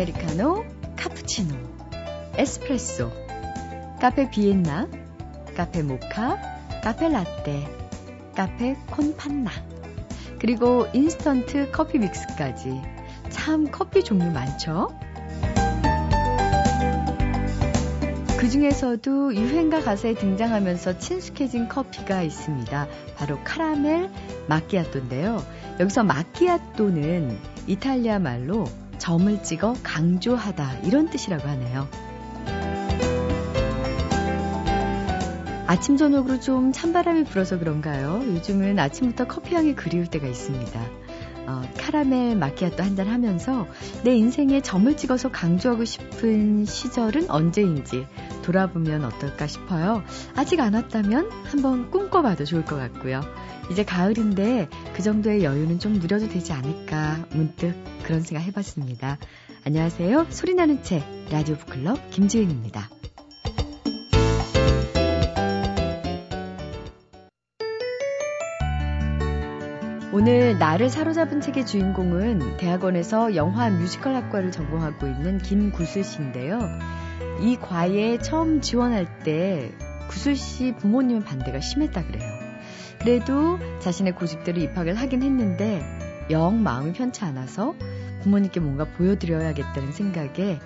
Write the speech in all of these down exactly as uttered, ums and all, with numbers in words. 아메리카노, 카푸치노, 에스프레소, 카페 비엔나, 카페 모카, 카페 라떼, 카페 콘판나, 그리고 인스턴트 커피 믹스까지. 참 커피 종류 많죠? 그 중에서도 유행가 가사에 등장하면서 친숙해진 커피가 있습니다. 바로 카라멜 마끼아또인데요. 여기서 마끼아또는 이탈리아 말로 점을 찍어 강조하다 이런 뜻이라고 하네요. 아침 저녁으로 좀 찬바람이 불어서 그런가요? 요즘은 아침부터 커피향이 그리울 때가 있습니다. 어, 카라멜 마키아또 한잔 하면서 내 인생에 점을 찍어서 강조하고 싶은 시절은 언제인지 돌아보면 어떨까 싶어요. 아직 안 왔다면 한번 꿈꿔봐도 좋을 것 같고요. 이제 가을인데 그 정도의 여유는 좀 누려도 되지 않을까 문득 그런 생각 해봤습니다. 안녕하세요. 소리나는 책 라디오 북클럽 김주인입니다. 오늘 나를 사로잡은 책의 주인공은 대학원에서 영화 뮤지컬 학과를 전공하고 있는 김구슬 씨인데요. 이 과에 처음 지원할 때 구슬 씨 부모님은 반대가 심했다 그래요. 그래도 자신의 고집대로 입학을 하긴 했는데 영 마음이 편치 않아서 부모님께 뭔가 보여드려야겠다는 생각에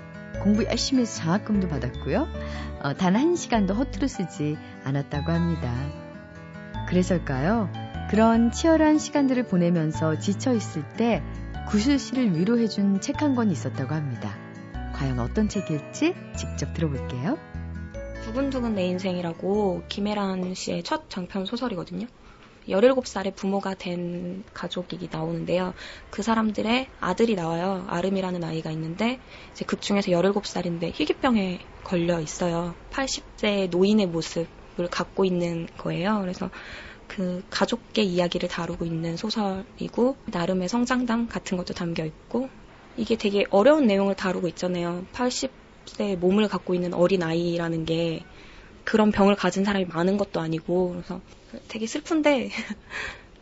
공부 열심히 해서 장학금도 받았고요. 어, 단 한 시간도 허투루 쓰지 않았다고 합니다. 그래서일까요? 그런 치열한 시간들을 보내면서 지쳐있을 때 구슬 씨를 위로해준 책 한 권이 있었다고 합니다. 과연 어떤 책일지 직접 들어볼게요. 두근두근 내 인생이라고 김애란 씨의 첫 장편 소설이거든요. 열일곱 살에 부모가 된 가족이 나오는데요. 그 사람들의 아들이 나와요. 아름이라는 아이가 있는데 이제 극중에서 열일곱 살인데 희귀병에 걸려 있어요. 팔십 대 노인의 모습을 갖고 있는 거예요. 그래서 그 가족의 이야기를 다루고 있는 소설이고 나름의 성장담 같은 것도 담겨있고 이게 되게 어려운 내용을 다루고 있잖아요. 팔십 세 몸을 갖고 있는 어린아이라는 게 그런 병을 가진 사람이 많은 것도 아니고 그래서 되게 슬픈데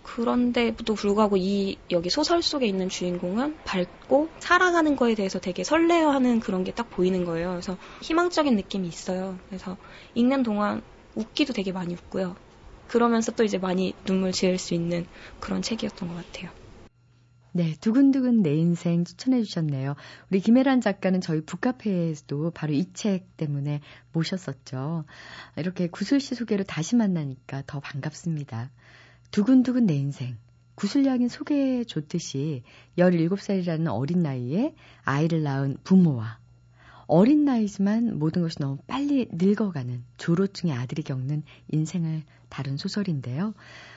그런데도 불구하고 이 여기 소설 속에 있는 주인공은 밝고 살아가는 거에 대해서 되게 설레어하는 그런 게 딱 보이는 거예요. 그래서 희망적인 느낌이 있어요. 그래서 읽는 동안 웃기도 되게 많이 웃고요. 그러면서 또 이제 많이 눈물 지을 수 있는 그런 책이었던 것 같아요. 네, 두근두근 내 인생 추천해 주셨네요. 우리 김혜란 작가는 저희 북카페에서도 바로 이 책 때문에 모셨었죠. 이렇게 구슬 씨 소개로 다시 만나니까 더 반갑습니다. 두근두근 내 인생. 구슬 양이 소개해 줬듯이 열일곱 살이라는 어린 나이에 아이를 낳은 부모와 어린 나이지만 모든 것이 너무 빨리 늙어가는 조로증의 아들이 겪는 인생을 다룬 소설인데요.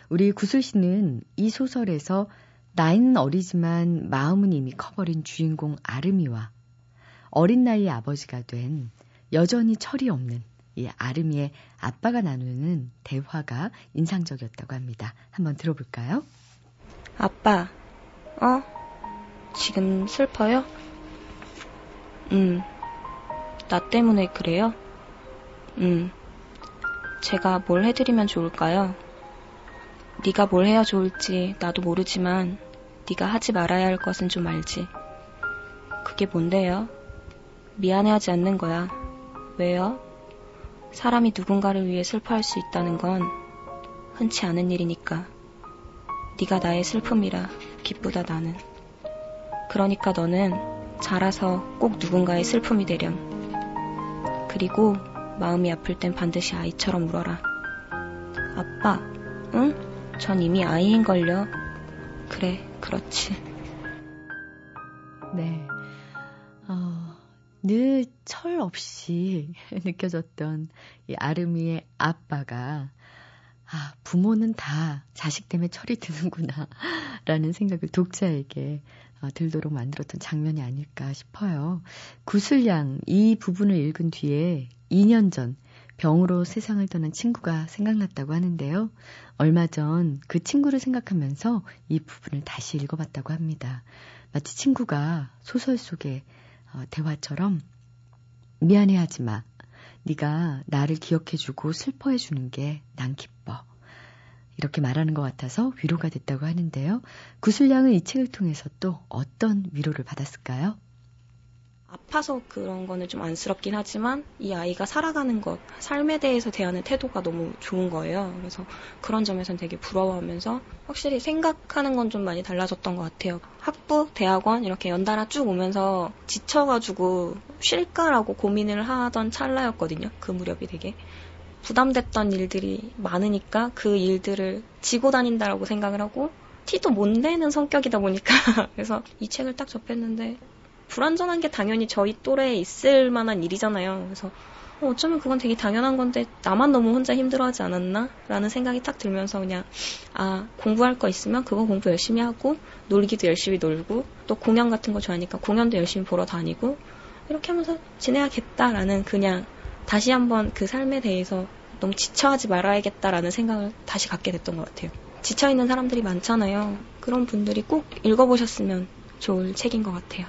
우리 구슬 씨는 이 소설에서 나이는 어리지만 마음은 이미 커버린 주인공 아름이와 어린 나이의 아버지가 된 여전히 철이 없는 이 아름이의 아빠가 나누는 대화가 인상적이었다고 합니다. 한번 들어볼까요? 아빠, 어? 지금 슬퍼요? 음. 나 때문에 그래요? 음. 제가 뭘 해드리면 좋을까요? 네가 뭘 해야 좋을지 나도 모르지만 네가 하지 말아야 할 것은 좀 알지. 그게 뭔데요? 미안해하지 않는 거야. 왜요? 사람이 누군가를 위해 슬퍼할 수 있다는 건 흔치 않은 일이니까. 네가 나의 슬픔이라 기쁘다 나는. 그러니까 너는 자라서 꼭 누군가의 슬픔이 되렴. 그리고 마음이 아플 땐 반드시 아이처럼 울어라. 아빠, 응? 전 이미 아이인걸요. 그래, 그렇지. 네, 어, 늘 철 없이 느껴졌던 이 아름이의 아빠가 아, 부모는 다 자식 때문에 철이 드는구나 라는 생각을 독자에게 들도록 만들었던 장면이 아닐까 싶어요. 구슬양 이 부분을 읽은 뒤에 이 년 전 병으로 세상을 떠난 친구가 생각났다고 하는데요. 얼마 전 그 친구를 생각하면서 이 부분을 다시 읽어봤다고 합니다. 마치 친구가 소설 속의 대화처럼 미안해하지 마. 네가 나를 기억해주고 슬퍼해주는 게 난 기뻐. 이렇게 말하는 것 같아서 위로가 됐다고 하는데요. 구슬양은 이 책을 통해서 또 어떤 위로를 받았을까요? 아파서 그런 거는 좀 안쓰럽긴 하지만 이 아이가 살아가는 것, 삶에 대해서 대하는 태도가 너무 좋은 거예요. 그래서 그런 점에서는 되게 부러워하면서 확실히 생각하는 건 좀 많이 달라졌던 것 같아요. 학부, 대학원 이렇게 연달아 쭉 오면서 지쳐가지고 쉴까라고 고민을 하던 찰나였거든요. 그 무렵이 되게. 부담됐던 일들이 많으니까 그 일들을 지고 다닌다라고 생각을 하고 티도 못 내는 성격이다 보니까 그래서 이 책을 딱 접했는데 불완전한 게 당연히 저희 또래에 있을 만한 일이잖아요. 그래서 어쩌면 그건 되게 당연한 건데 나만 너무 혼자 힘들어하지 않았나? 라는 생각이 딱 들면서 그냥 아 공부할 거 있으면 그거 공부 열심히 하고 놀기도 열심히 놀고 또 공연 같은 거 좋아하니까 공연도 열심히 보러 다니고 이렇게 하면서 지내야겠다라는 그냥 다시 한번 그 삶에 대해서 너무 지쳐하지 말아야겠다라는 생각을 다시 갖게 됐던 것 같아요. 지쳐있는 사람들이 많잖아요. 그런 분들이 꼭 읽어보셨으면 좋을 책인 것 같아요.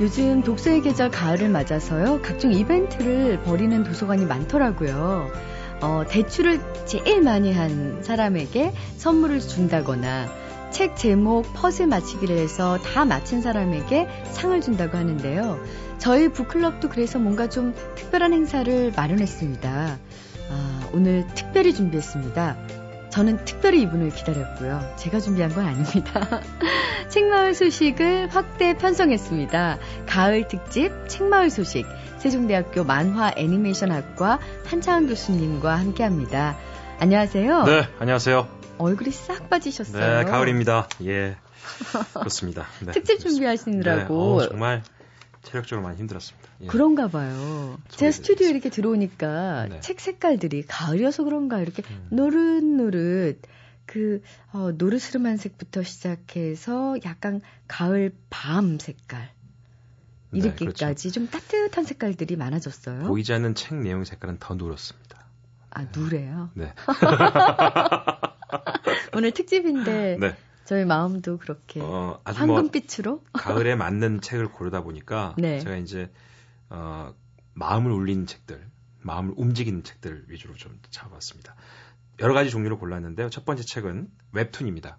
요즘 독서의 계절 가을을 맞아서요. 각종 이벤트를 벌이는 도서관이 많더라고요. 어, 대출을 제일 많이 한 사람에게 선물을 준다거나 책 제목 퍼즐 맞히기를 해서 다 맞힌 사람에게 상을 준다고 하는데요. 저희 북클럽도 그래서 뭔가 좀 특별한 행사를 마련했습니다. 아, 오늘 특별히 준비했습니다. 저는 특별히 이분을 기다렸고요. 제가 준비한 건 아닙니다. 책마을 소식을 확대 편성했습니다. 가을 특집 책마을 소식 세종대학교 만화 애니메이션학과 한창완 교수님과 함께합니다. 안녕하세요. 네, 안녕하세요. 얼굴이 싹 빠지셨어요. 네, 가을입니다. 예, 그렇습니다. 네, 특집 준비하시느라고 네, 어, 정말 체력적으로 많이 힘들었습니다. 예. 그런가 봐요. 제 스튜디오에 이렇게 들어오니까 네. 책 색깔들이 가을이어서 그런가 이렇게 음. 노릇노릇 그 어, 노르스름한 색부터 시작해서 약간 가을 밤 색깔 이렇게까지 네, 그렇죠. 좀 따뜻한 색깔들이 많아졌어요. 보이지 않는 책 내용 색깔은 더 노랗습니다. 아, 노래요? 네. 오늘 특집인데 네. 저희 마음도 그렇게 어, 황금빛으로 뭐 가을에 맞는 책을 고르다 보니까 네. 제가 이제 어, 마음을 울리는 책들, 마음을 움직이는 책들 위주로 좀 잡아봤습니다. 여러 가지 종류를 골랐는데요. 첫 번째 책은 웹툰입니다.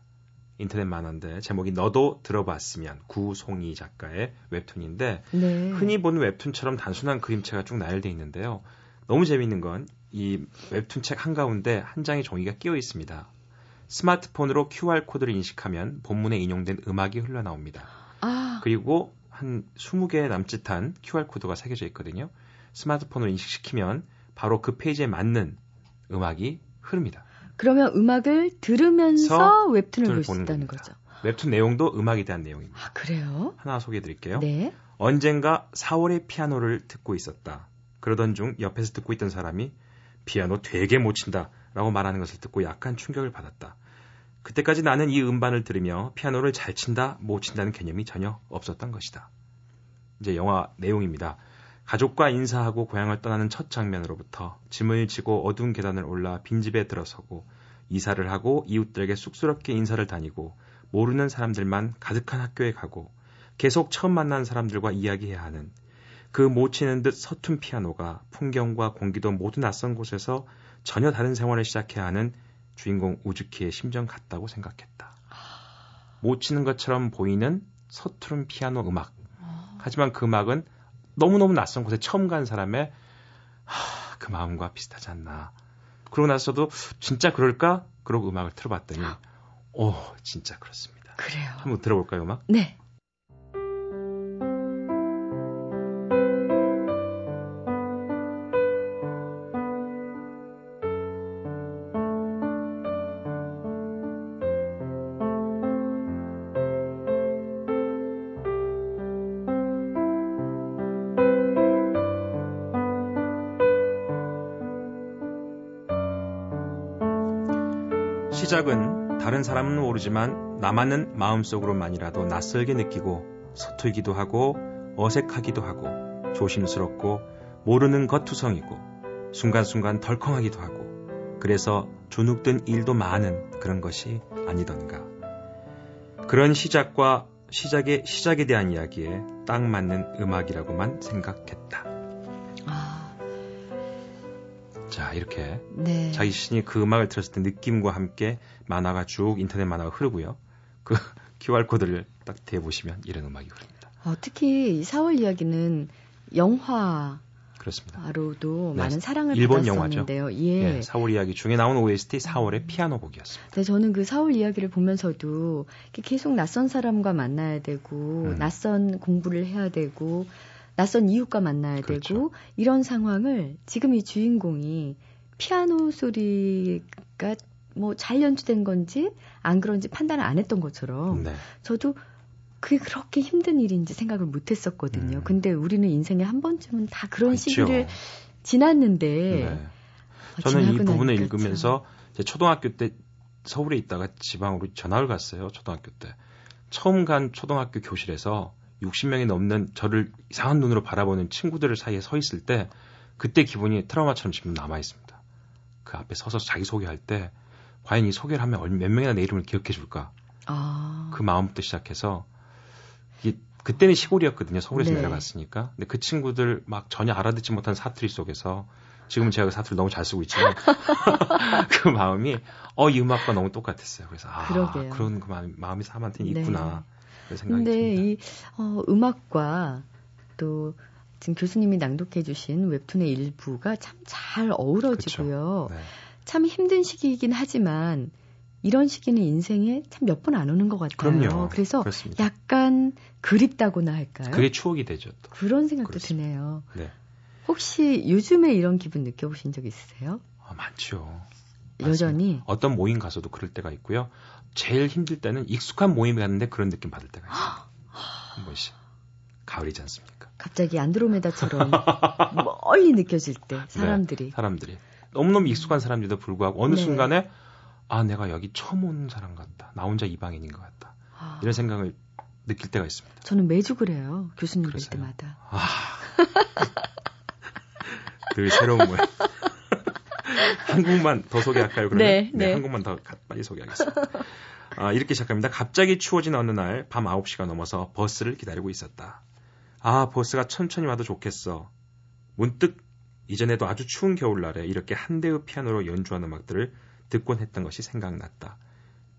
인터넷 만화인데 제목이 너도 들어봤으면 구송이 작가의 웹툰인데 네. 흔히 보는 웹툰처럼 단순한 그림체가 쭉 나열되어 있는데요. 너무 재미있는 건 이 웹툰 책 한가운데 한 장의 종이가 끼어 있습니다. 스마트폰으로 큐알코드를 인식하면 본문에 인용된 음악이 흘러나옵니다. 아. 그리고 한 스무 개 남짓한 큐알코드가 새겨져 있거든요. 스마트폰으로 인식시키면 바로 그 페이지에 맞는 음악이 흐릅니다. 그러면 음악을 들으면서 웹툰을 볼 수 있다는 겁니다. 거죠. 웹툰 내용도 음악에 대한 내용입니다. 아, 그래요? 하나 소개해드릴게요. 네. 언젠가 사월의 피아노를 듣고 있었다. 그러던 중 옆에서 듣고 있던 사람이 피아노 되게 못 친다. 라고 말하는 것을 듣고 약간 충격을 받았다. 그때까지 나는 이 음반을 들으며 피아노를 잘 친다, 못 친다는 개념이 전혀 없었던 것이다. 이제 영화 내용입니다. 가족과 인사하고 고향을 떠나는 첫 장면으로부터 짐을 지고 어두운 계단을 올라 빈집에 들어서고 이사를 하고 이웃들에게 쑥스럽게 인사를 다니고 모르는 사람들만 가득한 학교에 가고 계속 처음 만난 사람들과 이야기해야 하는 그 못 치는 듯 서툰 피아노가 풍경과 공기도 모두 낯선 곳에서 전혀 다른 생활을 시작해야 하는 주인공 우즈키의 심정 같다고 생각했다. 못 치는 것처럼 보이는 서투른 피아노 음악. 하지만 그 음악은 너무너무 낯선 곳에 처음 간 사람의 하, 그 마음과 비슷하지 않나. 그러고 나서도 진짜 그럴까? 그러고 음악을 틀어봤더니 오, 진짜 그렇습니다. 그래요. 한번 들어볼까요, 음악? 네. 시작은 다른 사람은 모르지만 나만은 마음속으로만이라도 낯설게 느끼고 서툴기도 하고 어색하기도 하고 조심스럽고 모르는 것투성이고 순간순간 덜컹하기도 하고 그래서 주눅든 일도 많은 그런 것이 아니던가. 그런 시작과 시작의 시작에 대한 이야기에 딱 맞는 음악이라고만 생각했다. 자, 이렇게 네. 자기 자신이 그 음악을 들었을 때 느낌과 함께 만화가 쭉 인터넷 만화가 흐르고요. 그 큐알코드를 딱 대보시면 이런 음악이 흐릅니다. 어, 특히 사월 이야기는 영화 그렇습니다. 바로도 네, 많은 사랑을 일본 받았었는데요. 예. 네, 사월 이야기 중에 나온 오에스티 사월의 피아노 곡이었습니다. 네, 저는 그 사월 이야기를 보면서도 계속 낯선 사람과 만나야 되고 음. 낯선 공부를 해야 되고 낯선 이웃과 만나야 그렇죠. 되고 이런 상황을 지금 이 주인공이 피아노 소리가 뭐 잘 연주된 건지 안 그런지 판단을 안 했던 것처럼 네. 저도 그게 그렇게 힘든 일인지 생각을 못 했었거든요. 음. 근데 우리는 인생에 한 번쯤은 다 그런 맞죠. 시기를 지났는데 네. 아, 저는 이 부분을 읽으면서 제 초등학교 때 서울에 있다가 지방으로 전학을 갔어요. 초등학교 때. 처음 간 초등학교 교실에서 육십 명이 넘는 저를 이상한 눈으로 바라보는 친구들 사이에 서 있을 때 그때 기분이 트라우마처럼 지금 남아있습니다. 그 앞에 서서 자기소개할 때 과연 이 소개를 하면 몇 명이나 내 이름을 기억해 줄까? 아. 그 마음부터 시작해서 이게 그때는 시골이었거든요. 서울에서 네. 내려갔으니까. 근데 그 친구들 막 전혀 알아듣지 못한 사투리 속에서 지금은 제가 그 사투리 너무 잘 쓰고 있지만 그 마음이 어, 이 음악과 너무 똑같았어요. 그래서 아, 그러게요. 그런 그 마음이, 마음이 사람한테는 네. 있구나. 근데 듭니다. 이 어, 음악과 또 지금 교수님이 낭독해 주신 웹툰의 일부가 참 잘 어우러지고요. 네. 참 힘든 시기이긴 하지만 이런 시기는 인생에 참 몇 번 안 오는 것 같아요. 그럼요. 그래서 그렇습니다. 약간 그립다고나 할까요? 그게 추억이 되죠. 또. 그런 생각도 그렇습니다. 드네요. 네. 혹시 요즘에 이런 기분 느껴보신 적 있으세요? 아, 많죠. 여전히? 맞습니다. 어떤 모임 가서도 그럴 때가 있고요. 제일 힘들 때는 익숙한 모임에 갔는데 그런 느낌 받을 때가 있어요. 한 번씩. 가을이지 않습니까? 갑자기 안드로메다처럼 멀리 느껴질 때 사람들이. 네, 사람들이. 너무너무 익숙한 사람들도 불구하고 어느 네. 순간에 아 내가 여기 처음 온 사람 같다. 나 혼자 이방인인 것 같다. 아. 이런 생각을 느낄 때가 있습니다. 저는 매주 그래요. 교수님 뵐 때마다. 아. 늘 새로운 모임. 한 곡만 더 소개할까요? 그러면 네, 네. 네, 한 곡만 더 빨리 소개하겠습니다. 아, 이렇게 시작합니다. 갑자기 추워진 어느 날 밤 아홉 시가 넘어서 버스를 기다리고 있었다. 아, 버스가 천천히 와도 좋겠어. 문득 이전에도 아주 추운 겨울날에 이렇게 한 대의 피아노로 연주한 음악들을 듣곤 했던 것이 생각났다.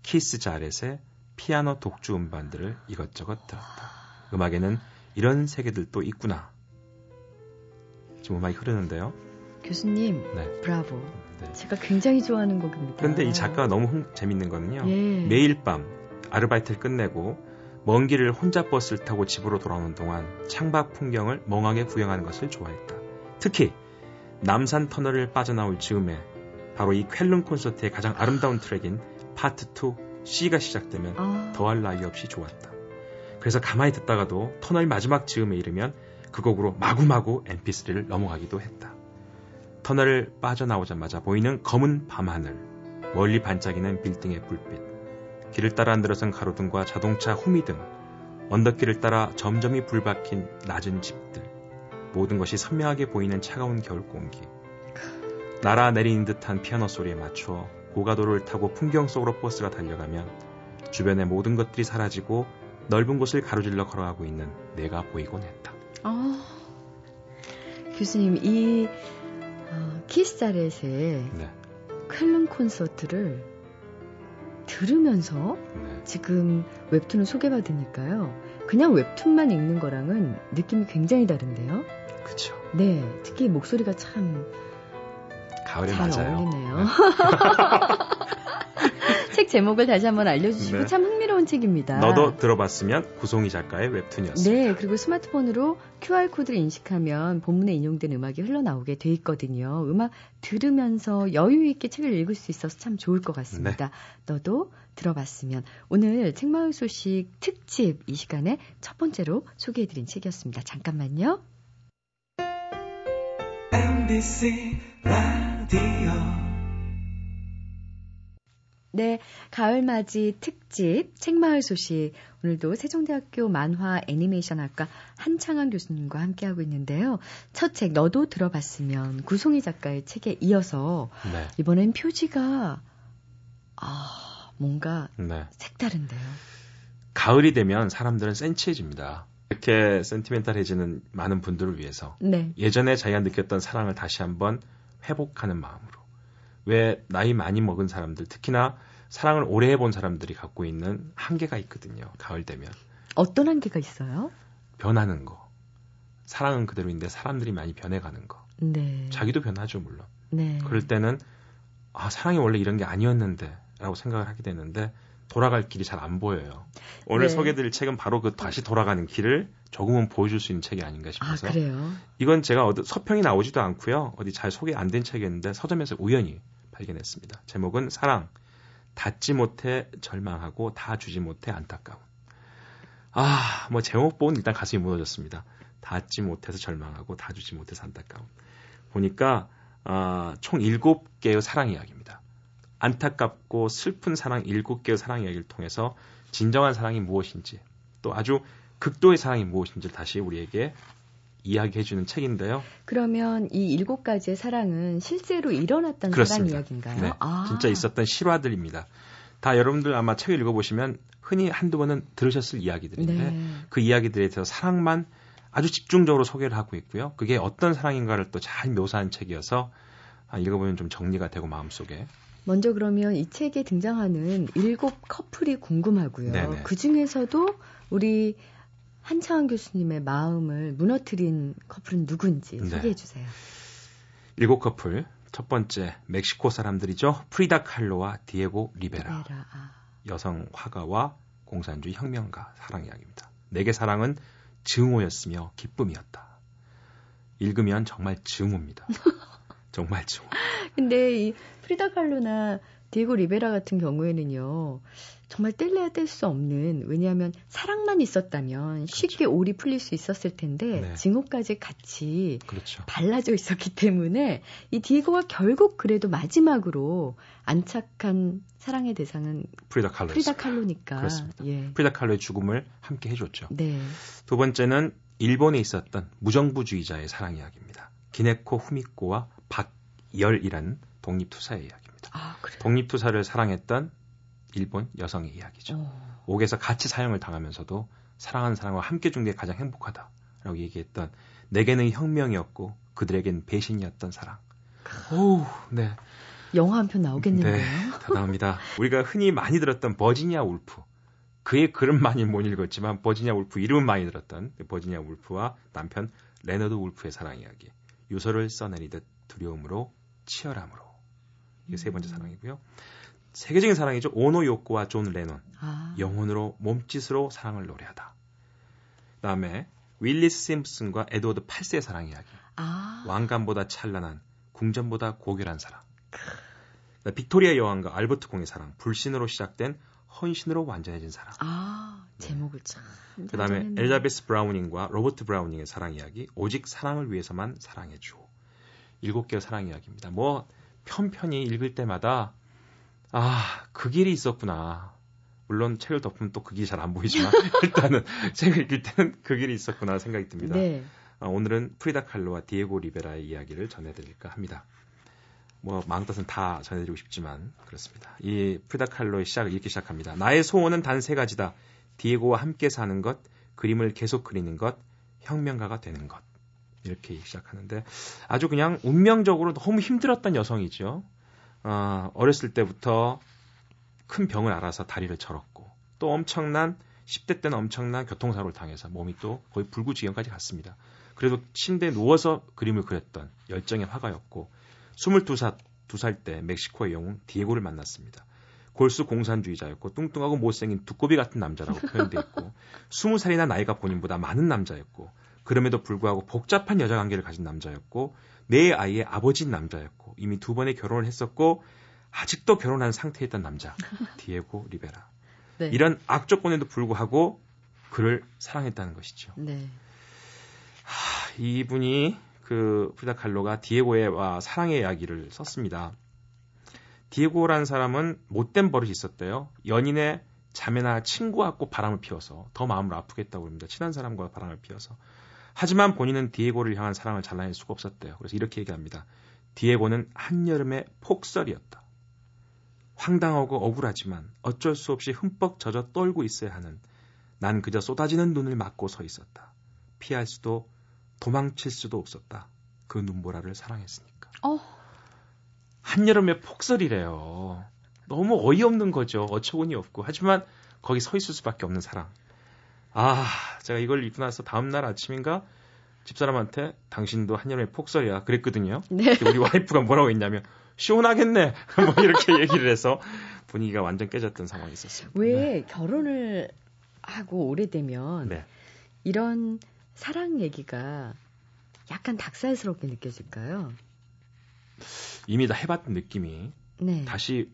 키스 자렛의 피아노 독주 음반들을 이것저것 들었다. 음악에는 이런 세계들도 있구나. 지금 음악이 흐르는데요. 교수님, 네. 브라보. 네. 제가 굉장히 좋아하는 곡입니다. 그런데 이 작가가 너무 흥, 재밌는 거는요. 예. 매일 밤 아르바이트를 끝내고 먼 길을 혼자 버스를 타고 집으로 돌아오는 동안 창밖 풍경을 멍하게 구경하는 것을 좋아했다. 특히 남산 터널을 빠져나올 즈음에 바로 이 쾰른 콘서트의 가장 아름다운 트랙인 파트 이 C가 시작되면 아. 더할 나위 없이 좋았다. 그래서 가만히 듣다가도 터널 마지막 즈음에 이르면 그 곡으로 마구마구 엠피쓰리를 넘어가기도 했다. 터널을 빠져나오자마자 보이는 검은 밤하늘, 멀리 반짝이는 빌딩의 불빛, 길을 따라 늘어선 가로등과 자동차 후미등, 언덕길을 따라 점점이 불박힌 낮은 집들, 모든 것이 선명하게 보이는 차가운 겨울 공기, 날아내리는 듯한 피아노 소리에 맞춰 고가도로를 타고 풍경 속으로 버스가 달려가면 주변의 모든 것들이 사라지고 넓은 곳을 가로질러 걸어가고 있는 내가 보이곤 했다. 어, 교수님, 이... 키스 자렛의 네. 쾰른 콘서트를 들으면서 네. 지금 웹툰을 소개받으니까요. 그냥 웹툰만 읽는 거랑은 느낌이 굉장히 다른데요. 그렇죠. 네, 특히 목소리가 참 가을에 잘 맞아요. 어울리네요. 네. 책 제목을 다시 한번 알려주시고 네. 참 흥미로운 책입니다. 너도 들어봤으면 구송이 작가의 웹툰이었습니다. 네. 그리고 스마트폰으로 큐알코드를 인식하면 본문에 인용된 음악이 흘러나오게 돼 있거든요. 음악 들으면서 여유 있게 책을 읽을 수 있어서 참 좋을 것 같습니다. 네. 너도 들어봤으면. 오늘 책마을 소식 특집 이 시간에 첫 번째로 소개해드린 책이었습니다. 잠깐만요. 엠비씨 라디오 네, 가을맞이 특집 책마을 소식 오늘도 세종대학교 만화 애니메이션학과 한창완 교수님과 함께하고 있는데요. 첫 책 너도 들어봤으면 구송이 작가의 책에 이어서 네. 이번엔 표지가 아 뭔가 네. 색다른데요. 가을이 되면 사람들은 센치해집니다. 이렇게 센티멘탈해지는 많은 분들을 위해서 네. 예전에 자기가 느꼈던 사랑을 다시 한번 회복하는 마음으로 왜 나이 많이 먹은 사람들 특히나 사랑을 오래 해본 사람들이 갖고 있는 한계가 있거든요. 가을 되면. 어떤 한계가 있어요? 변하는 거. 사랑은 그대로인데 사람들이 많이 변해가는 거. 네. 자기도 변하죠, 물론. 네. 그럴 때는 아, 사랑이 원래 이런 게 아니었는데 라고 생각을 하게 되는데 돌아갈 길이 잘 안 보여요. 오늘 네. 소개드릴 책은 바로 그 다시 돌아가는 길을 조금은 보여줄 수 있는 책이 아닌가 싶어서. 아, 그래요? 이건 제가 어디 서평이 나오지도 않고요. 어디 잘 소개 안 된 책이었는데 서점에서 우연히 발견했습니다. 제목은 사랑, 닿지 못해 절망하고 다 주지 못해 안타까운. 아, 뭐 제목 보면 일단 가슴이 무너졌습니다. 닿지 못해서 절망하고 다 주지 못해서 안타까운. 보니까 아, 총 일곱 개의 사랑 이야기입니다. 안타깝고 슬픈 사랑 일곱 개의 사랑 이야기를 통해서 진정한 사랑이 무엇인지 또 아주 극도의 사랑이 무엇인지를 다시 우리에게 이야기해주는 책인데요. 그러면 이 일곱 가지의 사랑은 실제로 일어났던 그렇습니다. 사랑 이야기인가요? 네, 아. 진짜 있었던 실화들입니다. 다 여러분들 아마 책을 읽어보시면 흔히 한두 번은 들으셨을 이야기들인데 네. 그 이야기들에 대해서 사랑만 아주 집중적으로 소개를 하고 있고요. 그게 어떤 사랑인가를 또 잘 묘사한 책이어서 읽어보면 좀 정리가 되고 마음속에. 먼저 그러면 이 책에 등장하는 일곱 커플이 궁금하고요. 네네. 그중에서도 우리 한창완 교수님의 마음을 무너뜨린 커플은 누군지 네. 소개해 주세요. 일곱 커플. 첫 번째 멕시코 사람들이죠. 프리다 칼로와 디에고 리베라. 리베라. 아. 여성 화가와 공산주의 혁명가 사랑 이야기입니다. 내게 사랑은 증오였으며 기쁨이었다. 읽으면 정말 증오입니다. 정말 증오. 근데 이 프리다 칼로나 디에고 리베라 같은 경우에는요. 정말 뗄래야 뗄 수 없는, 왜냐하면 사랑만 있었다면 쉽게 그렇죠. 올이 풀릴 수 있었을 텐데 네. 증오까지 같이 그렇죠. 발라져 있었기 때문에 이 디에고가 결국 그래도 마지막으로 안착한 사랑의 대상은 프리다 칼로 프리다 칼로니까. 그렇습니다. 예. 프리다 칼로의 죽음을 함께 해줬죠. 네. 두 번째는 일본에 있었던 무정부주의자의 사랑 이야기입니다. 기네코 후미코와 박열이란 독립투사의 이야기입니다. 아, 그래요? 독립투사를 사랑했던 일본 여성의 이야기죠. 오. 옥에서 같이 사형을 당하면서도 사랑하는 사람과 함께 준 게 가장 행복하다라고 얘기했던, 내게는 혁명이었고 그들에겐 배신이었던 사랑. 오, 네. 영화 한 편 나오겠는데요. 네, 대단합니다. 우리가 흔히 많이 들었던 버지니아 울프. 그의 글은 많이 못 읽었지만 버지니아 울프 이름은 많이 들었던 버지니아 울프와 남편 레너드 울프의 사랑 이야기. 유서를 써내리듯 두려움으로 치열함으로. 이게 세 번째 사랑이고요. 세계적인 사랑이죠. 오노 요코와 존 레논. 아. 영혼으로 몸짓으로 사랑을 노래하다. 그 다음에 윌리스 심슨과 에드워드 팔 세의 사랑 이야기. 아. 왕관보다 찬란한, 궁전보다 고결한 사랑. 크. 빅토리아 여왕과 알버트 공의 사랑. 불신으로 시작된 헌신으로 완전해진 사랑. 아, 제목을 참. 네. 그 다음에 엘리자베스 브라우닝과 로버트 브라우닝의 사랑 이야기. 오직 사랑을 위해서만 사랑해주오. 일곱 개의 사랑 이야기입니다. 뭐 편편히 읽을 때마다 아, 그 길이 있었구나. 물론 책을 덮으면 또 그 길이 잘 안 보이지만 일단은 책을 읽을 때는 그 길이 있었구나 생각이 듭니다. 네. 아, 오늘은 프리다 칼로와 디에고 리베라의 이야기를 전해드릴까 합니다. 뭐 마음뜻은 다 전해드리고 싶지만 그렇습니다. 이 프리다 칼로의 시작을 읽기 시작합니다. 나의 소원은 단 세 가지다. 디에고와 함께 사는 것, 그림을 계속 그리는 것, 혁명가가 되는 것. 이렇게 시작하는데 아주 그냥 운명적으로 너무 힘들었던 여성이죠. 어, 어렸을 때부터 큰 병을 앓아서 다리를 절었고 또 엄청난 십 대 때는 엄청난 교통사고를 당해서 몸이 또 거의 불구지경까지 갔습니다. 그래도 침대에 누워서 그림을 그렸던 열정의 화가였고 스물두 살, 두 살 때 멕시코의 영웅 디에고를 만났습니다. 골수 공산주의자였고 뚱뚱하고 못생긴 두꺼비 같은 남자라고 표현돼 있고 스무 살이나 나이가 본인보다 많은 남자였고 그럼에도 불구하고 복잡한 여자관계를 가진 남자였고 내 아이의 아버지인 남자였고 이미 두 번의 결혼을 했었고 아직도 결혼한 상태에 있던 남자 디에고 리베라. 네. 이런 악조건에도 불구하고 그를 사랑했다는 것이죠. 네. 하, 이분이 그 프리다 칼로가 디에고의 와, 사랑의 이야기를 썼습니다. 디에고라는 사람은 못된 버릇이 있었대요. 연인의 자매나 친구하고 바람을 피워서 더 마음을 아프겠다고 합니다. 친한 사람과 바람을 피워서. 하지만 본인은 디에고를 향한 사랑을 잘라낼 수가 없었대요. 그래서 이렇게 얘기합니다. 디에고는 한여름의 폭설이었다. 황당하고 억울하지만 어쩔 수 없이 흠뻑 젖어 떨고 있어야 하는, 난 그저 쏟아지는 눈을 막고 서 있었다. 피할 수도 도망칠 수도 없었다. 그 눈보라를 사랑했으니까. 어. 한여름의 폭설이래요. 너무 어이없는 거죠. 어처구니 없고. 하지만 거기 서 있을 수밖에 없는 사람. 아, 제가 이걸 입고 나서 다음 날 아침인가 집사람한테 당신도 한여름의 폭설이야 그랬거든요. 네. 우리 와이프가 뭐라고 했냐면 시원하겠네. 뭐 이렇게 얘기를 해서 분위기가 완전 깨졌던 상황이 있었습니다. 왜 네. 결혼을 하고 오래되면 네. 이런 사랑 얘기가 약간 닭살스럽게 느껴질까요? 이미 다 해봤던 느낌이 네. 다시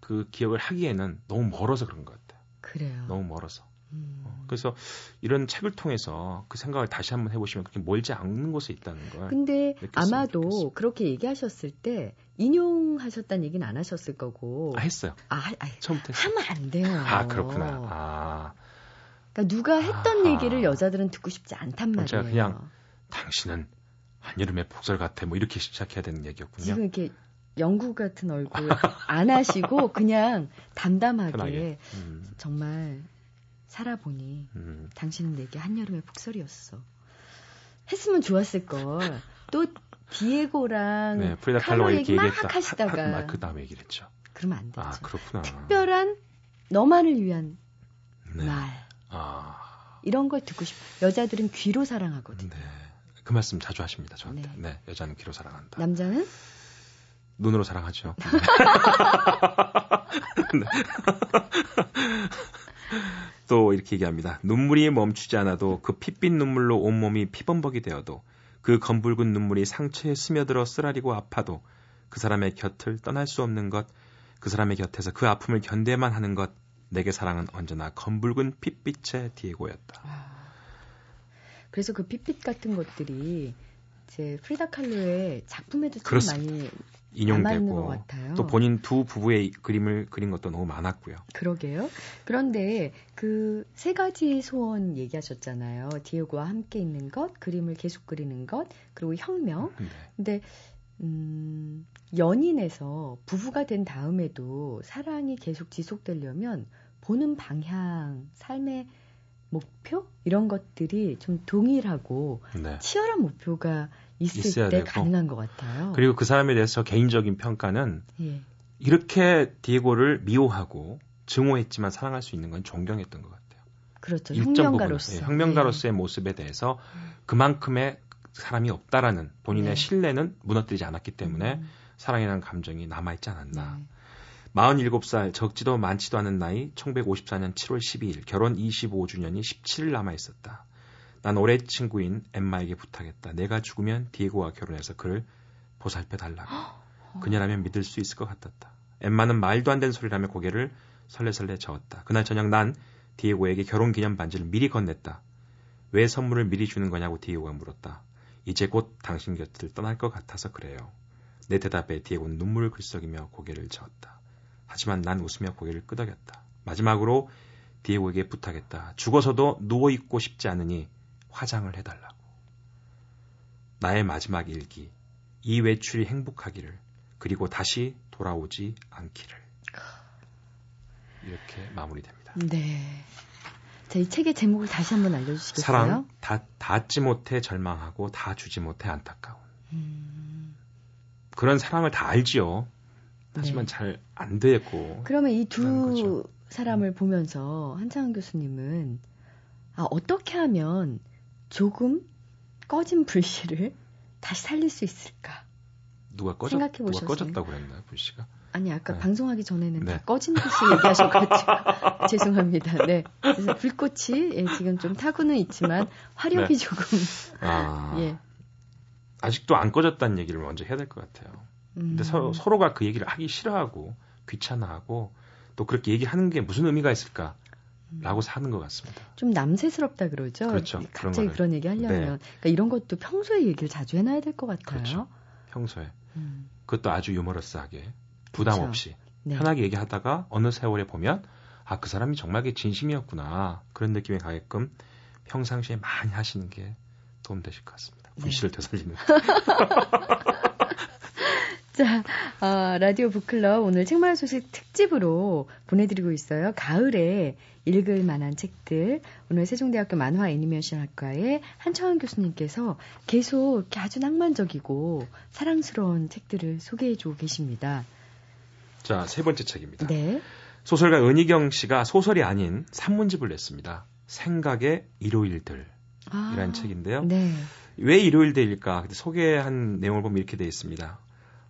그 기억을 하기에는 너무 멀어서 그런 것 같아요. 그래요. 너무 멀어서. 음. 그래서 이런 책을 통해서 그 생각을 다시 한번 해보시면 그렇게 멀지 않는 곳에 있다는 걸. 근데 아마도 좋겠습니다. 그렇게 얘기하셨을 때 인용하셨다는 얘기는 안 하셨을 거고. 아, 했어요. 아, 아 처음부터 했어요. 하면 안 돼요. 아, 그렇구나. 아. 그러니까 누가 했던 아, 얘기를 제가 여자들은 듣고 싶지 않단 말이에요. 제가 그냥 당신은 한여름의 폭설 같아 뭐 이렇게 시작해야 되는 얘기였군요. 지금 이렇게 연구 같은 얼굴 안 하시고 그냥 담담하게 음. 정말 살아보니 음. 당신은 내게 한여름의 폭설이었어. 했으면 좋았을 걸. 또 디에고랑 네, 프리다 칼로 얘기 막 하시다가 그 다음에 얘기를 했죠. 그러면 안 되죠. 아, 그렇구나. 특별한 너만을 위한 네. 말. 아. 이런 걸 듣고 싶어. 여자들은 귀로 사랑하거든요. 네. 그 말씀 자주 하십니다, 저한테. 네. 네, 여자는 귀로 사랑한다. 남자는? 눈으로 사랑하죠. 네. 또 이렇게 얘기합니다. 눈물이 멈추지 않아도 그 핏빛 눈물로 온몸이 피범벅이 되어도 그 검붉은 눈물이 상체에 스며들어 쓰라리고 아파도 그 사람의 곁을 떠날 수 없는 것, 그 사람의 곁에서 그 아픔을 견뎌만 하는 것, 내게 사랑은 언제나 검붉은 핏빛의 디에고였다. 아, 그래서 그 핏빛 같은 것들이 이제 프리다 칼로의 작품에도 참 많이 인용되고 또 본인 두 부부의 그림을 그린 것도 너무 많았고요. 그러게요. 그런데 그 세 가지 소원 얘기하셨잖아요. 디에고와 함께 있는 것, 그림을 계속 그리는 것, 그리고 혁명. 네. 근데 음, 연인에서 부부가 된 다음에도 사랑이 계속 지속되려면 보는 방향, 삶의 목표 이런 것들이 좀 동일하고 네. 치열한 목표가 있을 때 되고. 가능한 것 같아요. 그리고 그 사람에 대해서 개인적인 평가는 예. 이렇게 디에고를 미워하고 증오했지만 사랑할 수 있는 건 존경했던 것 같아요. 그렇죠. 혁명가로서. 예, 혁명가로서의 예. 모습에 대해서 그만큼의 사람이 없다라는 본인의 네. 신뢰는 무너뜨리지 않았기 때문에 음. 사랑이라는 감정이 남아있지 않았나. 네. 마흔일곱 살 적지도 많지도 않은 나이 천구백오십사년 칠월 십이일 결혼 이십오주년이 십칠일 남아있었다. 난 오랜 친구인 엠마에게 부탁했다. 내가 죽으면 디에고와 결혼해서 그를 보살펴달라고. 그녀라면 믿을 수 있을 것 같았다. 엠마는 말도 안 되는 소리라며 고개를 설레설레 저었다. 그날 저녁 난 디에고에게 결혼기념 반지를 미리 건넸다. 왜 선물을 미리 주는 거냐고 디에고가 물었다. 이제 곧 당신 곁을 떠날 것 같아서 그래요. 내 대답에 디에고는 눈물을 글썽이며 고개를 저었다. 하지만 난 웃으며 고개를 끄덕였다. 마지막으로 디에고에게 부탁했다. 죽어서도 누워있고 싶지 않으니 화장을 해달라고. 나의 마지막 일기. 이 외출이 행복하기를. 그리고 다시 돌아오지 않기를. 이렇게 마무리됩니다. 네. 자, 이 책의 제목을 다시 한번 알려주시겠어요? 사랑, 다, 닿지 못해 절망하고 다 주지 못해 안타까운. 음... 그런 사랑을 다 알지요. 하지만 네. 잘 안 되고. 그러면 이 두 사람을 음. 보면서 한창완 교수님은 아, 어떻게 하면 조금 꺼진 불씨를 다시 살릴 수 있을까? 누가, 꺼졌, 누가 꺼졌다고 그랬나요? 불씨가? 아니 아까 네. 방송하기 전에는 네. 다 꺼진 불씨 얘기하셔가지고 죄송합니다. 네, 그래서 불꽃이 예, 지금 좀 타고는 있지만 화력이 네. 조금 아, 예. 아직도 안 꺼졌다는 얘기를 먼저 해야 될 것 같아요. 음. 근데 서, 서로가 그 얘기를 하기 싫어하고 귀찮아하고 또 그렇게 얘기하는 게 무슨 의미가 있을까? 라고 사는 것 같습니다. 좀 남세스럽다 그러죠? 그렇죠. 갑자기 그런, 그런 얘기 하려면. 네. 그러니까 이런 것도 평소에 얘기를 자주 해놔야 될 것 같아요. 그렇죠. 평소에. 음. 그것도 아주 유머러스하게 부담 그렇죠. 없이 네. 편하게 얘기하다가 어느 세월에 보면 아, 그 사람이 정말 진심이었구나. 그런 느낌이 가게끔 평상시에 많이 하시는 게 도움되실 것 같습니다. 불씨를 네. 되살리는. 자, 어, 라디오 북클럽 오늘 책마을 소식 특집으로 보내드리고 있어요. 가을에 읽을 만한 책들 오늘 세종대학교 만화 애니메이션학과의 한창완 교수님께서 계속 아주 낭만적이고 사랑스러운 책들을 소개해주고 계십니다. 자, 세 번째 책입니다. 네. 소설가 은희경 씨가 소설이 아닌 산문집을 냈습니다. 생각의 일요일들 아, 이라는 책인데요. 네. 왜 일요일들일까? 소개한 내용을 보면 이렇게 되어 있습니다.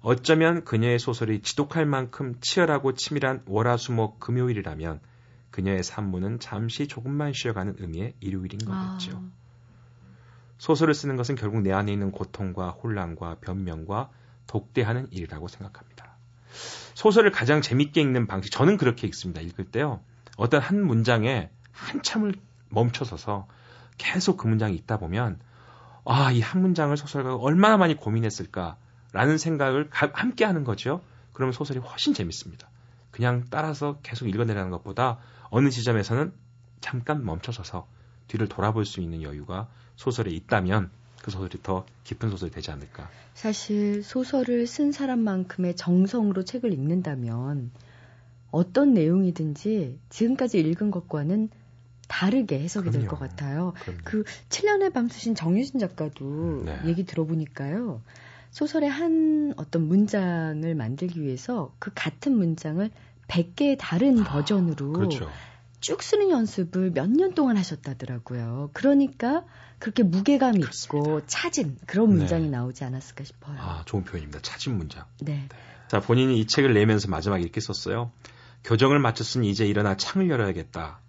어쩌면 그녀의 소설이 지독할 만큼 치열하고 치밀한 월화수목 금요일이라면 그녀의 산문은 잠시 조금만 쉬어가는 의미의 일요일인 거겠죠. 아. 소설을 쓰는 것은 결국 내 안에 있는 고통과 혼란과 변명과 독대하는 일이라고 생각합니다. 소설을 가장 재밌게 읽는 방식, 저는 그렇게 읽습니다. 읽을 때요. 어떤 한 문장에 한참을 멈춰서서 계속 그 문장이 읽다 보면 아, 이 한 문장을 소설가가 얼마나 많이 고민했을까라는 생각을 가, 함께 하는 거죠. 그러면 소설이 훨씬 재밌습니다. 그냥 따라서 계속 읽어내려는 것보다 어느 지점에서는 잠깐 멈춰서서 뒤를 돌아볼 수 있는 여유가 소설에 있다면 그 소설이 더 깊은 소설이 되지 않을까. 사실 소설을 쓴 사람만큼의 정성으로 책을 읽는다면 어떤 내용이든지 지금까지 읽은 것과는 다르게 해석이 될 것 같아요. 그럼요. 그 칠 년의 밤 쓰신 정유진 작가도 네. 얘기 들어보니까요. 소설의 한 어떤 문장을 만들기 위해서 그 같은 문장을 백 개의 다른 아, 버전으로 그렇죠. 쭉 쓰는 연습을 몇 년 동안 하셨다더라고요. 그러니까 그렇게 무게감 그렇습니다. 있고 잦은 그런 문장이 네. 나오지 않았을까 싶어요. 아, 좋은 표현입니다. 잦은 문장. 네. 자, 본인이 이 책을 내면서 마지막에 이렇게 썼어요. 교정을 마쳤으니 이제 일어나 창을 열어야겠다.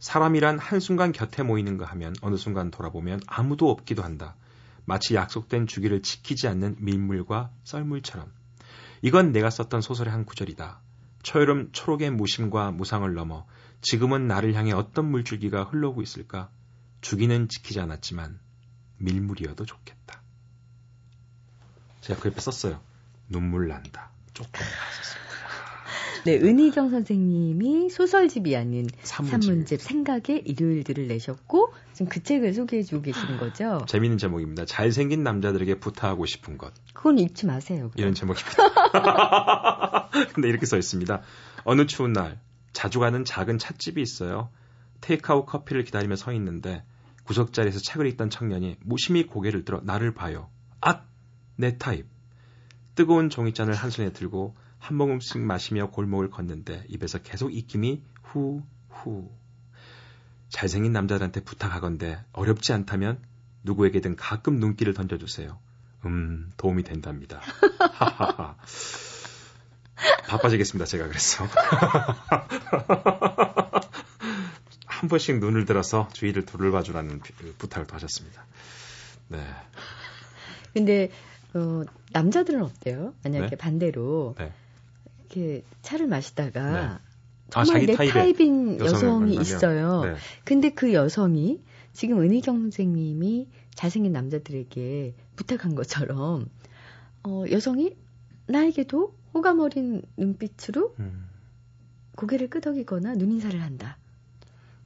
사람이란 한순간 곁에 모이는가 하면 어느 순간 돌아보면 아무도 없기도 한다. 마치 약속된 주기를 지키지 않는 밀물과 썰물처럼. 이건 내가 썼던 소설의 한 구절이다. 초여름 초록의 무심과 무상을 넘어 지금은 나를 향해 어떤 물줄기가 흘러오고 있을까? 주기는 지키지 않았지만 밀물이어도 좋겠다. 제가 그 옆에 썼어요. 눈물 난다. 조금 썼습니다. 네, 은희경 선생님이 소설집이 아닌 산문집. 산문집 생각의 일요일들을 내셨고 지금 그 책을 소개해주고 계시는 거죠? 재미있는 제목입니다. 잘생긴 남자들에게 부탁하고 싶은 것. 그건 읽지 마세요. 그럼. 이런 제목입니다. 근데 이렇게 써 있습니다. 어느 추운 날 자주 가는 작은 찻집이 있어요. 테이크아웃 커피를 기다리며 서 있는데 구석자리에서 책을 읽던 청년이 무심히 고개를 들어 나를 봐요. 앗! 내 타입. 뜨거운 종이잔을 한 손에 들고 한 모금씩 마시며 골목을 걷는데 입에서 계속 입김이 후, 후. 잘생긴 남자들한테 부탁하건대 어렵지 않다면 누구에게든 가끔 눈길을 던져주세요. 음, 도움이 된답니다. 하하하. 바빠지겠습니다. 제가 그래서. 한 번씩 눈을 들어서 주위를 둘러봐주라는 부탁을 또 하셨습니다. 네. 근데 어, 남자들은 어때요? 만약에 네? 반대로. 네. 이렇게 차를 마시다가 네. 정말 아, 내 타입인 여성이 있어요. 네. 근데 그 여성이 지금 은희경 선생님이 잘생긴 남자들에게 부탁한 것처럼 어, 여성이 나에게도 호감 어린 눈빛으로 음. 고개를 끄덕이거나 눈인사를 한다.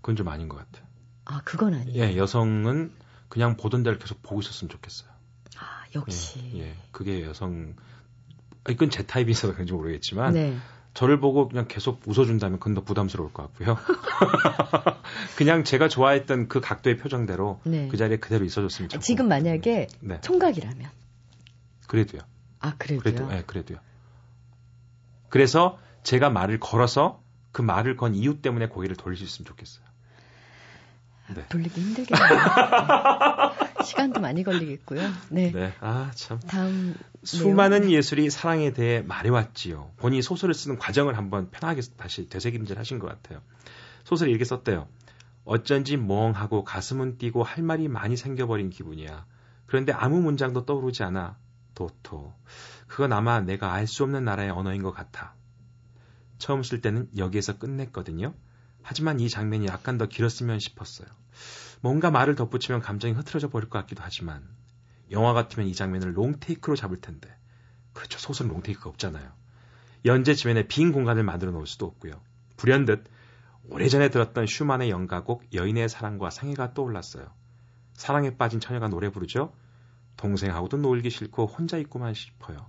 그건 좀 아닌 것 같아요. 아, 그건 아니에요? 예, 여성은 그냥 보던 데를 계속 보고 있었으면 좋겠어요. 아, 역시. 예, 예. 그게 여성... 이건 제 타입이 있어서 그런지 모르겠지만 네. 저를 보고 그냥 계속 웃어준다면 그건 더 부담스러울 것 같고요. 그냥 제가 좋아했던 그 각도의 표정대로 네. 그 자리에 그대로 있어줬으면 좋겠어요. 지금 만약에 네. 총각이라면 그래도요. 아 그래도요? 그래도, 네, 그래도요. 그래서 제가 말을 걸어서 그 말을 건 이유 때문에 고개를 돌릴 수 있으면 좋겠어요. 네. 돌리기 힘들겠네요. 시간도 많이 걸리겠고요. 네. 네. 아, 참. 다음. 수많은 내용. 예술이 사랑에 대해 말해왔지요. 본인이 소설을 쓰는 과정을 한번 편하게 다시 되새김질 하신 것 같아요. 소설을 이렇게 썼대요. 어쩐지 멍하고 가슴은 뛰고 할 말이 많이 생겨버린 기분이야. 그런데 아무 문장도 떠오르지 않아. 도토. 그건 아마 내가 알 수 없는 나라의 언어인 것 같아. 처음 쓸 때는 여기에서 끝냈거든요. 하지만 이 장면이 약간 더 길었으면 싶었어요. 뭔가 말을 덧붙이면 감정이 흐트러져 버릴 것 같기도 하지만 영화 같으면 이 장면을 롱테이크로 잡을 텐데 그렇죠. 소설은 롱테이크가 없잖아요. 연재 지면에 빈 공간을 만들어 놓을 수도 없고요. 불현듯 오래전에 들었던 슈만의 연가곡 여인의 사랑과 상해가 떠올랐어요. 사랑에 빠진 처녀가 노래 부르죠. 동생하고도 놀기 싫고 혼자 있고만 싶어요.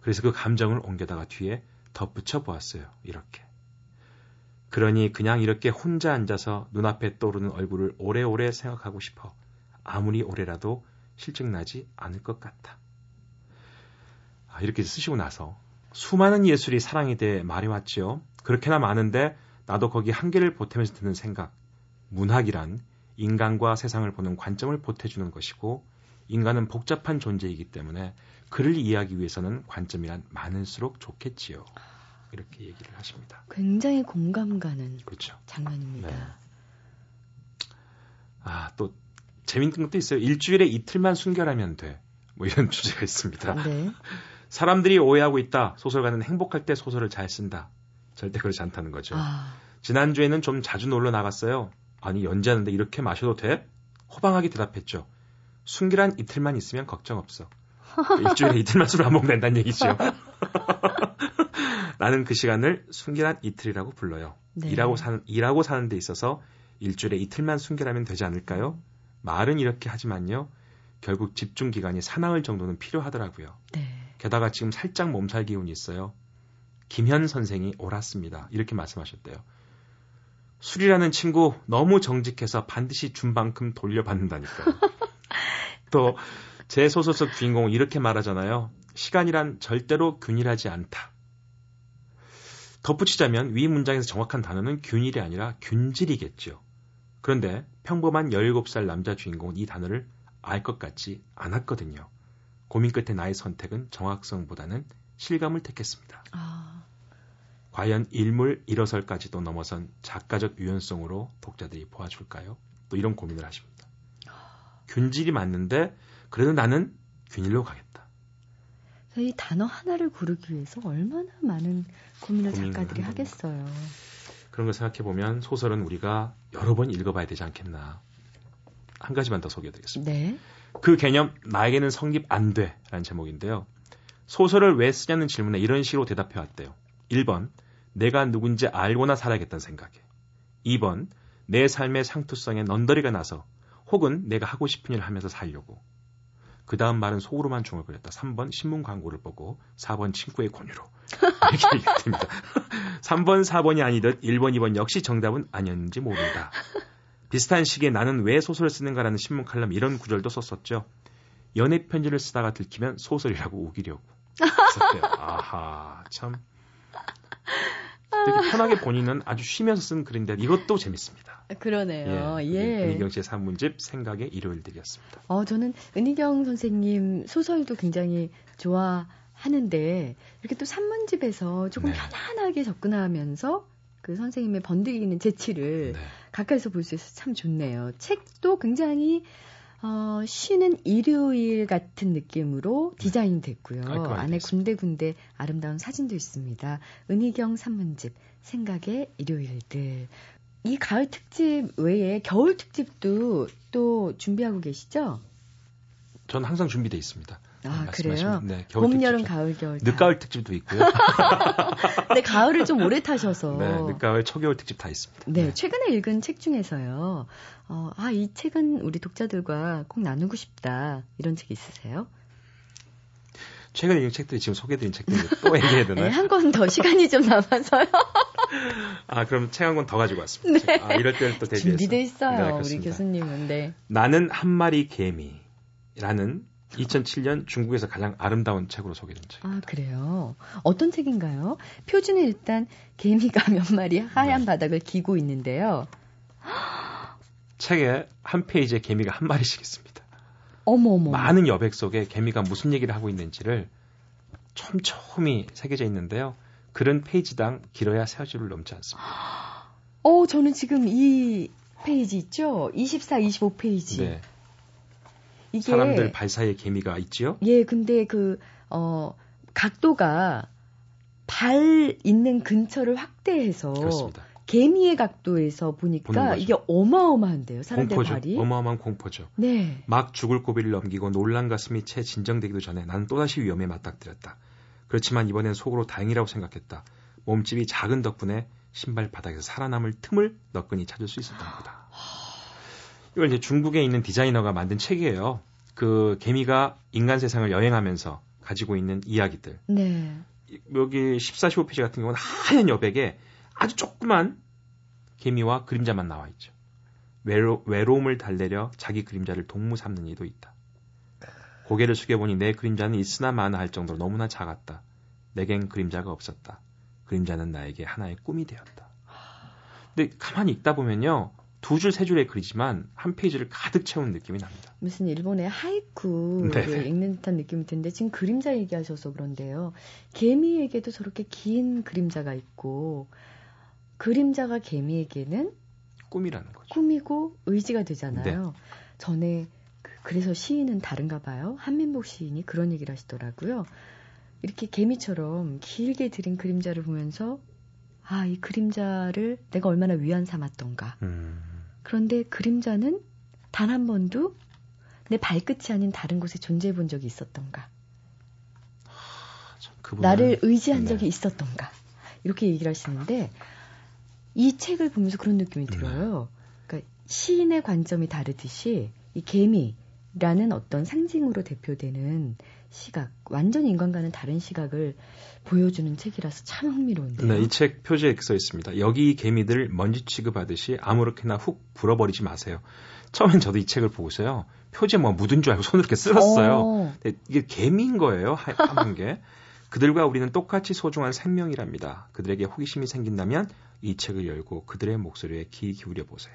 그래서 그 감정을 옮겨다가 뒤에 덧붙여 보았어요. 이렇게. 그러니 그냥 이렇게 혼자 앉아서 눈앞에 떠오르는 얼굴을 오래오래 생각하고 싶어. 아무리 오래라도 실증 나지 않을 것 같아. 아, 이렇게 쓰시고 나서 수많은 예술이 사랑에 대해 말해왔지요. 그렇게나 많은데 나도 거기 한계를 보태면서 드는 생각. 문학이란 인간과 세상을 보는 관점을 보태주는 것이고 인간은 복잡한 존재이기 때문에 그를 이해하기 위해서는 관점이란 많을수록 좋겠지요. 이렇게 얘기를 하십니다. 굉장히 공감 가는 그렇죠. 장면입니다. 네. 아, 또 재밌는 것도 있어요. 일주일에 이틀만 순결하면 돼. 뭐 이런 주제가 있습니다. 네. 사람들이 오해하고 있다. 소설가는 행복할 때 소설을 잘 쓴다. 절대 그렇지 않다는 거죠. 아. 지난주에는 좀 자주 놀러 나갔어요. 아니 연재하는데 이렇게 마셔도 돼? 호방하게 대답했죠. 순결한 이틀만 있으면 걱정 없어. 일주일에 이틀만 술을 안 먹으면 된다는 얘기죠. 나는 그 시간을 순결한 이틀이라고 불러요. 네. 일하고 사는, 일하고 사는 데 있어서 일주일에 이틀만 순결하면 되지 않을까요? 말은 이렇게 하지만요. 결국 집중기간이 사나흘 정도는 필요하더라고요. 네. 게다가 지금 살짝 몸살 기운이 있어요. 김현 선생이 옳았습니다. 이렇게 말씀하셨대요. 술이라는 친구 너무 정직해서 반드시 준 만큼 돌려받는다니까요. 또 제 소설 속 주인공은 이렇게 말하잖아요. 시간이란 절대로 균일하지 않다. 덧붙이자면 위 문장에서 정확한 단어는 균일이 아니라 균질이겠죠. 그런데 평범한 열일곱 살 남자 주인공은 이 단어를 알 것 같지 않았거든요. 고민 끝에 나의 선택은 정확성보다는 실감을 택했습니다. 아... 과연 일물 일어설까지도 넘어선 작가적 유연성으로 독자들이 보아줄까요? 또 이런 고민을 하십니다. 아... 균질이 맞는데 그래도 나는 균일로 가겠다. 이 단어 하나를 고르기 위해서 얼마나 많은 고민을, 고민을 작가들이 하겠어요. 그런 걸 생각해보면 소설은 우리가 여러 번 읽어봐야 되지 않겠나. 한 가지만 더 소개해드리겠습니다. 네. 그 개념 나에게는 성립 안 돼 라는 제목인데요. 소설을 왜 쓰냐는 질문에 이런 식으로 대답해왔대요. 일 번 내가 누군지 알고나 살아야겠다는 생각에, 이 번 내 삶의 상투성에 넌더리가 나서 혹은 내가 하고 싶은 일을 하면서 살려고. 그 다음 말은 속으로만 중얼 거렸다. 삼 번 신문 광고를 보고, 사 번 친구의 권유로. 이렇게 얘기됩니다. 삼 번, 사 번이 아니듯 일 번, 이 번 역시 정답은 아니었는지 모른다. 비슷한 시기에 나는 왜 소설을 쓰는가라는 신문 칼럼 이런 구절도 썼었죠. 연애 편지를 쓰다가 들키면 소설이라고 우기려고. 아하, 참. 되게 편하게 본인은 아주 쉬면서 쓴 글인데 이것도 재밌습니다. 그러네요. 예. 예. 은희경 씨의 산문집 생각의 일요일들이었습니다. 어, 저는 은희경 선생님 소설도 굉장히 좋아하는데 이렇게 또 산문집에서 조금 네. 편안하게 접근하면서 그 선생님의 번뜩이는 재치를 네. 가까이서 볼 수 있어서 참 좋네요. 책도 굉장히 어, 쉬는 일요일 같은 느낌으로 디자인 됐고요. 안에 군데군데 아름다운 사진도 있습니다. 은희경 산문집 생각의 일요일들. 이 가을 특집 외에 겨울 특집도 또 준비하고 계시죠? 전 항상 준비되어 있습니다. 아, 그래요? 네, 겨울 봄, 특집도. 여름, 가을, 겨울. 늦가을 특집도 있고요. 네, 가을을 좀 오래 타셔서. 네, 늦가을, 초겨울 특집 다 있습니다. 네, 네. 최근에 읽은 책 중에서요. 어, 아, 이 책은 우리 독자들과 꼭 나누고 싶다. 이런 책이 있으세요? 최근에 읽은 책들이 지금 소개드린 책들인데 또 얘기해야 되나요? 네, 한 권 더 시간이 좀 남아서요. 아, 그럼 책 한 권 더 가지고 왔습니다. 네. 아, 이럴 때는 또 대비해서. 준비돼 있어요, 네, 우리 교수님은. 네. 나는 한마리 개미라는 이천칠 년 중국에서 가장 아름다운 책으로 소개된 책입니다. 아, 그래요? 어떤 책인가요? 표지는 일단 개미가 몇 마리 하얀 네. 바닥을 기고 있는데요. 책에 한 페이지에 개미가 한 마리씩 있습니다. 어머머. 많은 여백 속에 개미가 무슨 얘기를 하고 있는지를 촘촘히 새겨져 있는데요. 글은 페이지당 길어야 세 줄을 넘지 않습니다. 어, 저는 지금 이 페이지 있죠? 이십사, 이십오 페이지. 네. 이게, 사람들 발 사이에 개미가 있지요? 예, 근데 그, 어, 각도가 발 있는 근처를 확대해서. 그렇습니다. 개미의 각도에서 보니까 이게 어마어마한데요, 사람들 공포죠. 발이. 어마어마한 공포죠. 네. 막 죽을 고비를 넘기고 놀란 가슴이 채 진정되기도 전에 난 또다시 위험에 맞닥뜨렸다. 그렇지만 이번엔 속으로 다행이라고 생각했다. 몸집이 작은 덕분에 신발 바닥에서 살아남을 틈을 너끈히 찾을 수 있었던 거다. 이걸 이제 중국에 있는 디자이너가 만든 책이에요. 그 개미가 인간 세상을 여행하면서 가지고 있는 이야기들. 네. 여기 십사, 십오 페이지 같은 경우는 하얀 여백에 아주 조그만 개미와 그림자만 나와 있죠. 외로, 외로움을 달래려 자기 그림자를 동무 삼는 이도 있다. 고개를 숙여보니 내 그림자는 있으나 마나 할 정도로 너무나 작았다. 내겐 그림자가 없었다. 그림자는 나에게 하나의 꿈이 되었다. 근데 가만히 읽다 보면요. 두 줄, 세 줄의 글이지만 한 페이지를 가득 채운 느낌이 납니다. 무슨 일본의 하이쿠를 네. 읽는 듯한 느낌일 텐데 지금 그림자 얘기하셔서 그런데요. 개미에게도 저렇게 긴 그림자가 있고 그림자가 개미에게는 꿈이라는 거죠. 꿈이고 의지가 되잖아요. 네. 전에 그래서 시인은 다른가 봐요. 한민복 시인이 그런 얘기를 하시더라고요. 이렇게 개미처럼 길게 들인 그림자를 보면서 아, 이 그림자를 내가 얼마나 위안 삼았던가. 음. 그런데 그림자는 단 한 번도 내 발끝이 아닌 다른 곳에 존재해 본 적이 있었던가. 하, 참 그분은... 나를 의지한 적이 네. 있었던가. 이렇게 얘기를 하시는데 이 책을 보면서 그런 느낌이 들어요. 그러니까 시인의 관점이 다르듯이 이 개미라는 어떤 상징으로 대표되는 시각, 완전히 인간과는 다른 시각을 보여주는 책이라서 참 흥미로운데요. 네, 이 책 표지에 써 있습니다. 여기 개미들 먼지 취급하듯이 아무렇게나 훅 불어버리지 마세요. 처음엔 저도 이 책을 보고서요. 표지에 뭐 묻은 줄 알고 손을 이렇게 쓸었어요. 근데 이게 개미인 거예요. 한 게. 그들과 우리는 똑같이 소중한 생명이랍니다. 그들에게 호기심이 생긴다면 이 책을 열고 그들의 목소리에 귀 기울여 보세요.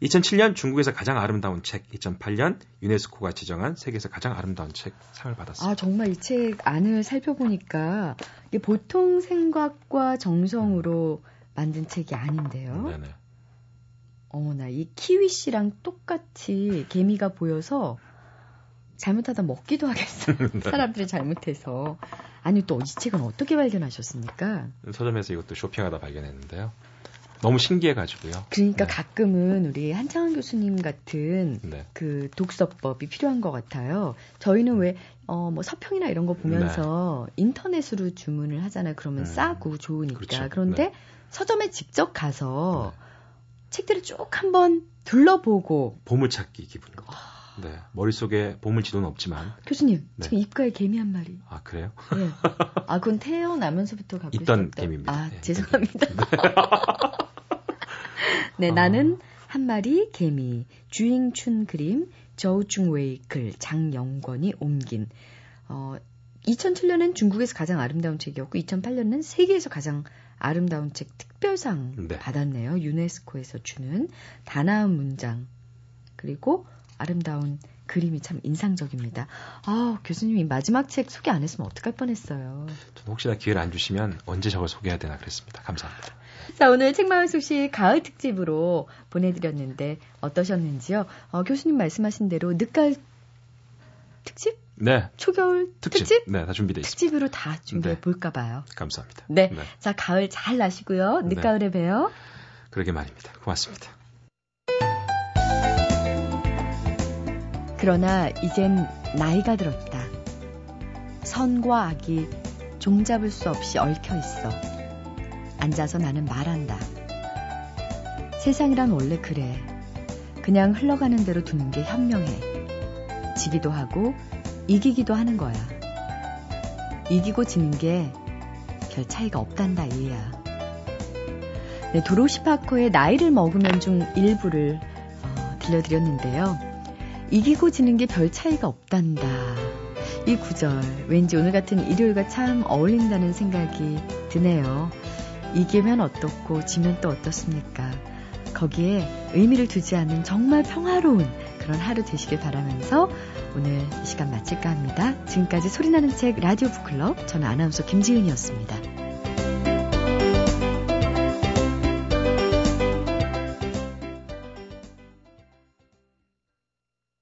이천칠 년 중국에서 가장 아름다운 책, 이천팔 년 유네스코가 지정한 세계에서 가장 아름다운 책 상을 받았습니다. 아, 정말 이 책 안을 살펴보니까 이게 보통 생각과 정성으로 만든 책이 아닌데요. 네네. 어머나, 이 키위 씨랑 똑같이 개미가 보여서 잘못하다 먹기도 하겠어요. 사람들이 잘못해서. 아니, 또 이 책은 어떻게 발견하셨습니까? 서점에서 이것도 쇼핑하다 발견했는데요. 너무 신기해가지고요. 그러니까 네. 가끔은 우리 한창완 교수님 같은 네. 그 독서법이 필요한 것 같아요. 저희는 왜 어 뭐 서평이나 이런 거 보면서 네. 인터넷으로 주문을 하잖아요. 그러면 네. 싸고 좋으니까. 그렇죠. 그런데 네. 서점에 직접 가서 네. 책들을 쭉 한번 둘러보고 보물찾기 기분입니다. 아... 네, 머릿속에 보물지도는 없지만. 교수님, 네. 지금 입가에 개미 한 마리. 아, 그래요? 네. 아, 그건 태어나면서부터 갖고 있던 있었던... 개미입니다. 아, 네. 죄송합니다. 네. 네, 어... 나는 한마리 개미, 주잉춘 그림, 저우충웨이클, 장영권이 옮긴. 어, 이천칠 년엔 중국에서 가장 아름다운 책이었고 이천팔 년은 세계에서 가장 아름다운 책 특별상 네. 받았네요. 유네스코에서 주는 다나은 문장, 그리고 아름다운 그림이 참 인상적입니다. 아, 교수님이 마지막 책 소개 안 했으면 어떡할 뻔했어요. 혹시나 기회를 안 주시면 언제 저걸 소개해야 되나 그랬습니다. 감사합니다. 자, 오늘 책마을 소식 가을 특집으로 보내드렸는데 어떠셨는지요? 어, 교수님 말씀하신 대로 늦가을 특집? 네. 초겨울 특집? 특집? 네, 다 준비되어 있습니다. 특집으로 다 준비해 볼까 봐요. 네. 감사합니다. 네. 네. 자, 가을 잘 나시고요. 늦가을에 네. 봬요. 그러게 말입니다. 고맙습니다. 그러나 이젠 나이가 들었다. 선과 악이 종잡을 수 없이 얽혀 있어. 앉아서 나는 말한다. 세상이란 원래 그래. 그냥 흘러가는 대로 두는 게 현명해. 지기도 하고 이기기도 하는 거야. 이기고 지는 게 별 차이가 없단다 이해야. 네, 도로시 파커의 나이를 먹으면 중 일부를 어, 들려드렸는데요. 이기고 지는 게 별 차이가 없단다. 이 구절 왠지 오늘 같은 일요일과 참 어울린다는 생각이 드네요. 이기면 어떻고 지면 또 어떻습니까? 거기에 의미를 두지 않는 정말 평화로운 그런 하루 되시길 바라면서 오늘 이 시간 마칠까 합니다. 지금까지 소리나는 책 라디오 북클럽, 저는 아나운서 김지은이었습니다.